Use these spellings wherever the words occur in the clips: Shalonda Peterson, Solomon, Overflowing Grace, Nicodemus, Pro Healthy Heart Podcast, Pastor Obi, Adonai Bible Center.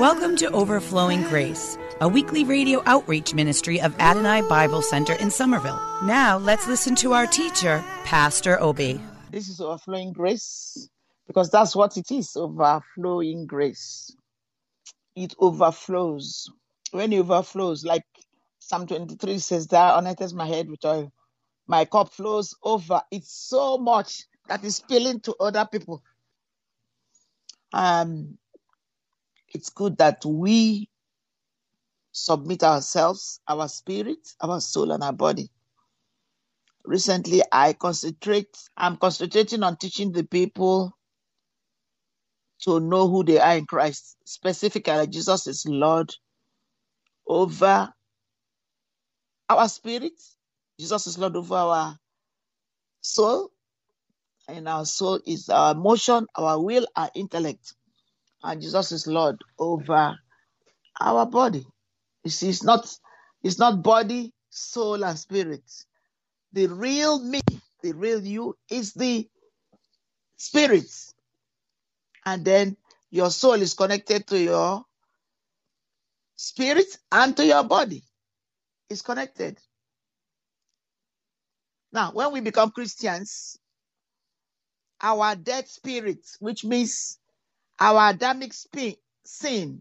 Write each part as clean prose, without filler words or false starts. Welcome to Overflowing Grace, a weekly radio outreach ministry of Adonai Bible Center in Somerville. Now, let's listen to our teacher, Pastor Obi. This is Overflowing Grace, because that's what it is, overflowing grace. It overflows. When it overflows, like Psalm 23 says, "Thou anointest my head with oil. My cup flows over." It's so much that is spilling to other people. It's good that we submit ourselves, our spirit, our soul, and our body. Recently, I'm concentrating on teaching the people to know who they are in Christ. Specifically, Jesus is Lord over our spirit. Jesus is Lord over our soul. And our soul is our emotion, our will, our intellect. And Jesus is Lord over our body. You see, it's not body, soul, and spirit. The real me, the real you is the spirit. And then your soul is connected to your spirit and to your body. It's connected. Now, when we become Christians, our dead spirit, which means our Adamic sin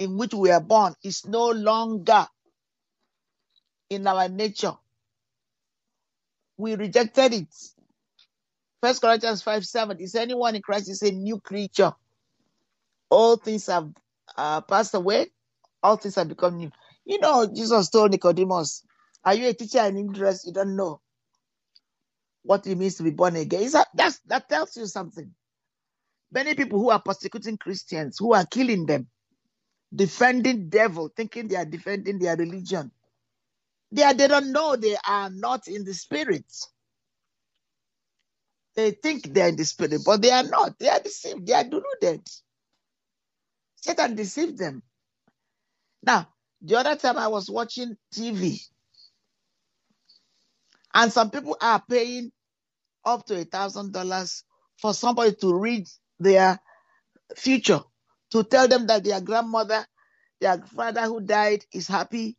in which we are born, is no longer in our nature. We rejected it. 1 Corinthians 5:7, is anyone in Christ is a new creature? All things have passed away. All things have become new. You know, Jesus told Nicodemus, "Are you a teacher and in dress? You don't know what it means to be born again." That tells you something. Many people who are persecuting Christians, who are killing them, defending devil, thinking they are defending their religion. They don't know they are not in the spirit. They think they are in the spirit, but they are not. They are deceived. They are deluded. Satan deceived them. Now, the other time I was watching TV, and some people are paying up to $1,000 for somebody to read their future, to tell them that their grandmother, their father who died is happy.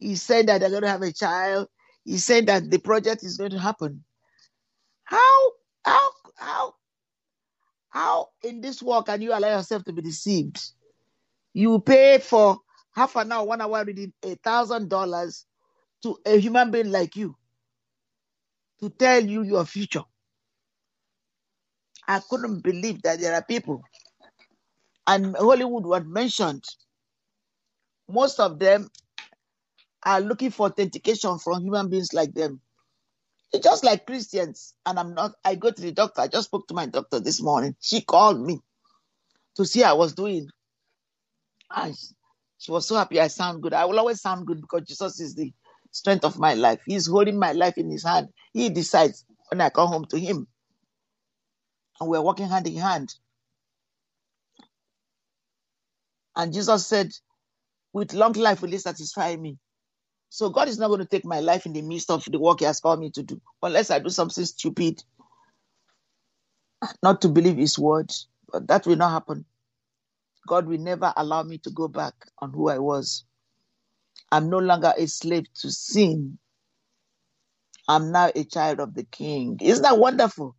He said that they're going to have a child. He said that the project is going to happen. How in this world can you allow yourself to be deceived? You pay for half an hour, 1 hour reading, $1,000 to a human being like you to tell you your future. I couldn't believe that there are people, and Hollywood was mentioned. Most of them are looking for authentication from human beings like them. It's just like Christians, and I go to the doctor. I just spoke to my doctor this morning. She called me to see how I was doing. And she was so happy I sound good. I will always sound good because Jesus is the strength of my life. He's holding my life in his hand. He decides when I come home to him. And we're walking hand in hand. And Jesus said, "With long life will he satisfy me." So God is not going to take my life in the midst of the work he has called me to do, unless I do something stupid, not to believe his word. But that will not happen. God will never allow me to go back on who I was. I'm no longer a slave to sin. I'm now a child of the King. Isn't that wonderful?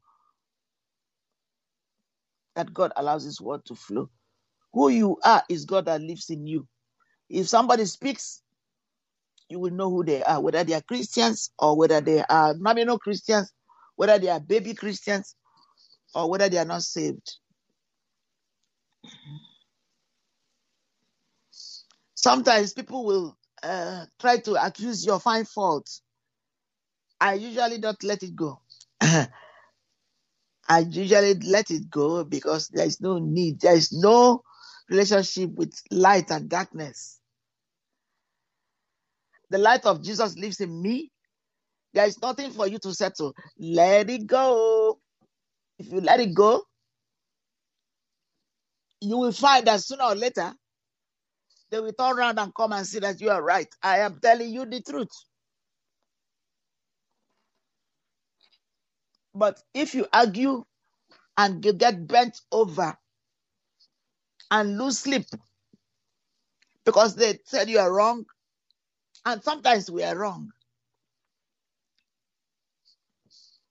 That God allows his word to flow. Who you are is God that lives in you. If somebody speaks, you will know who they are, whether they are Christians or whether they are nominal Christians, whether they are baby Christians or whether they are not saved. Sometimes people will try to accuse you of find fault. I usually don't let it go. I usually let it go because there is no need. There is no relationship with light and darkness. The light of Jesus lives in me. There is nothing for you to settle. Let it go. If you let it go, you will find that sooner or later, they will turn around and come and see that you are right. I am telling you the truth. But if you argue and you get bent over and lose sleep because they said you are wrong, and sometimes we are wrong.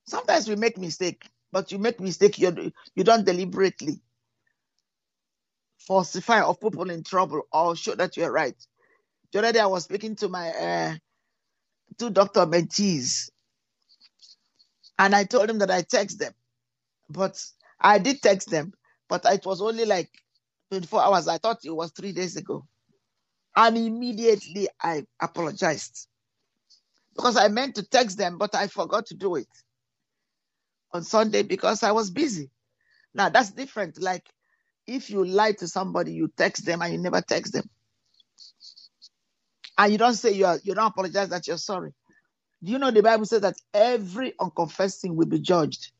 Sometimes we make mistake, but you make mistake, you don't deliberately falsify or put people in trouble or show that you are right. The other day I was speaking to my two doctor mentees, and I told them that I text them. But I did text them, but it was only like 24 hours. I thought it was 3 days ago. And immediately I apologized. Because I meant to text them, but I forgot to do it on Sunday because I was busy. Now, that's different. Like, if you lie to somebody, you text them and you never text them. And you don't say you don't apologize that you're sorry. Do you know the Bible says that every unconfessed sin will be judged?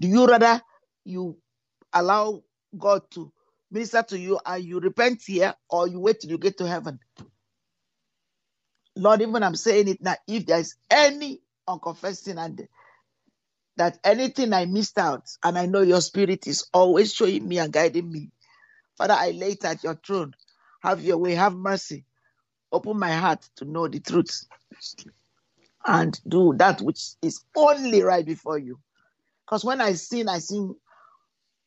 Do you rather you allow God to minister to you and you repent here, or you wait till you get to heaven? Lord, even I'm saying it now, if there is any unconfessed sin and that anything I missed out, and I know your spirit is always showing me and guiding me, Father, I lay it at your throne. Have your way, have mercy. Open my heart to know the truth. And do that which is only right before you. Because when I sin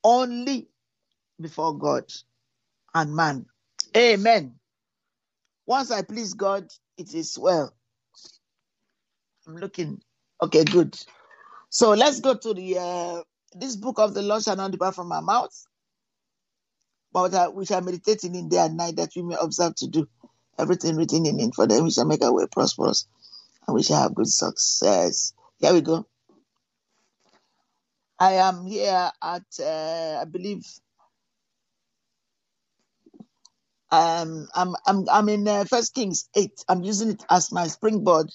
only before God and man. Amen. Once I please God, it is well. I'm looking. Okay, good. So let's go to the this book of the Lord shall not depart from my mouth, but we shall meditate in it day and night, that we may observe to do everything written in it. For then we shall make our way prosperous, and we shall have good success. Here we go. I am here at, I believe, I'm in 1 Kings 8. I'm using it as my springboard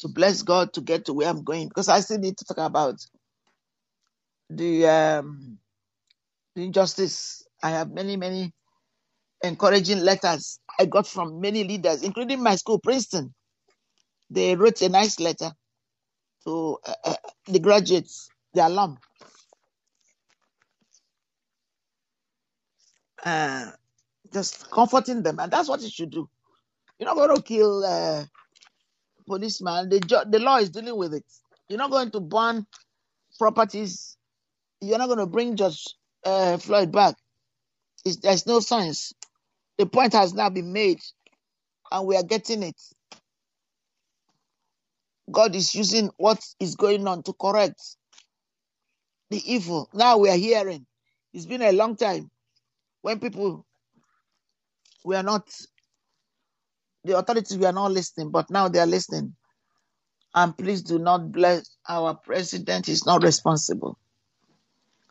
to bless God to get to where I'm going, because I still need to talk about the injustice. I have many, many encouraging letters I got from many leaders, including my school, Princeton. They wrote a nice letter to the graduates, the alum. Just comforting them. And that's what you should do. You're not going to kill policeman. The law is dealing with it. You're not going to burn properties. You're not going to bring Judge Floyd back. There's no science. The point has now been made, and we are getting it. God is using what is going on to correct the evil. Now we are hearing. It's been a long time when people were not, the authorities were not listening, but now they are listening. And please do not bless our president. He's not responsible.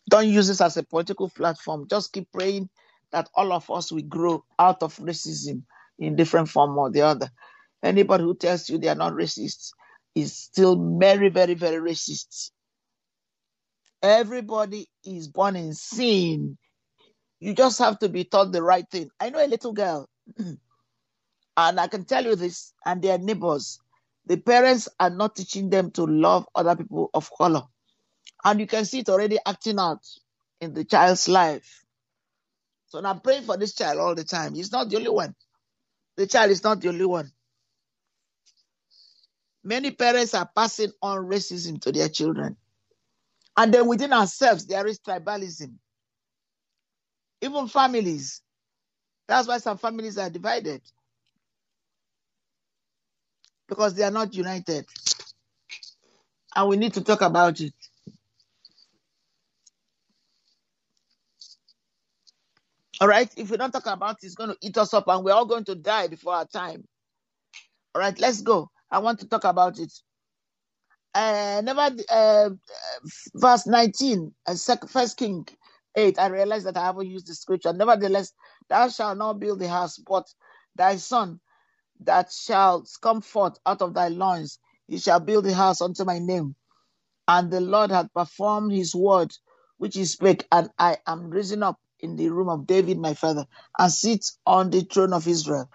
Don't use this as a political platform. Just keep praying that all of us will grow out of racism in different form or the other. Anybody who tells you they are not racist is still very, very, very racist. Everybody is born in sin. You just have to be taught the right thing. I know a little girl, and I can tell you this, and their neighbors, the parents are not teaching them to love other people of color. And you can see it already acting out in the child's life. So now I'm praying for this child all the time. He's not the only one. The child is not the only one. Many parents are passing on racism to their children. And then within ourselves, there is tribalism. Even families. That's why some families are divided. Because they are not united. And we need to talk about it. All right? If we don't talk about it, it's going to eat us up and we're all going to die before our time. All right, let's go. I want to talk about it. Verse 19, First King 8, I realize that I haven't used the scripture. Nevertheless, thou shalt not build the house, but thy son that shall come forth out of thy loins, he shall build the house unto my name. And the Lord hath performed his word, which he spake, and I am risen up in the room of David my father, and sit on the throne of Israel,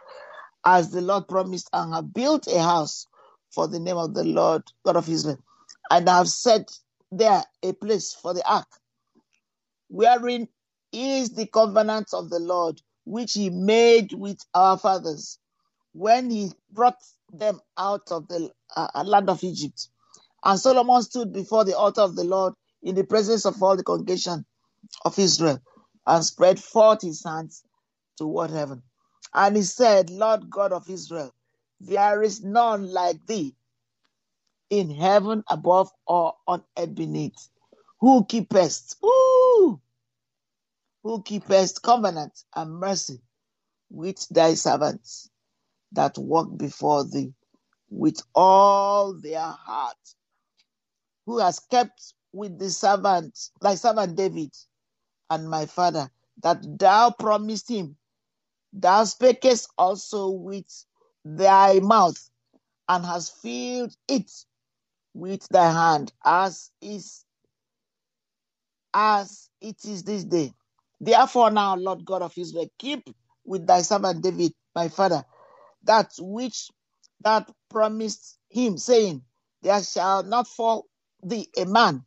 as the Lord promised, and have built a house for the name of the Lord God of Israel. And I have set there a place for the ark, wherein is the covenant of the Lord, which he made with our fathers, when he brought them out of the land of Egypt. And Solomon stood before the altar of the Lord in the presence of all the congregation of Israel, and spread forth his hands toward heaven. And he said, Lord God of Israel, there is none like thee in heaven above or on earth beneath, who keepest covenant and mercy with thy servants that walk before thee with all their heart, who has kept with thy servant David and my father, that thou promised him. Thou spakest also with thy mouth, and has filled it with thy hand, as it is this day. Therefore now, Lord God of Israel, keep with thy servant David, my father, that which thou promised him, saying, there shall not fall thee a man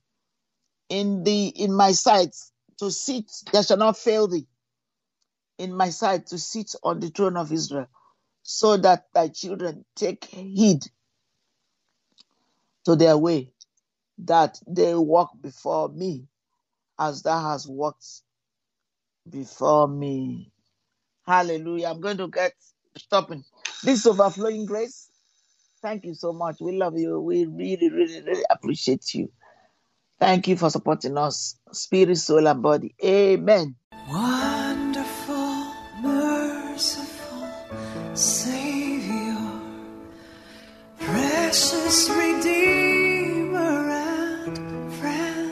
in my sight to sit, there shall not fail thee in my sight to sit on the throne of Israel, so that thy children take heed to their way, that they walk before me as thou hast walked before me. Hallelujah. I'm going to get stopping. This Overflowing Grace. Thank you so much. We love you. We really, really, really appreciate you. Thank you for supporting us, spirit, soul, and body. Amen. Wonderful, merciful Savior, precious Redeemer and friend.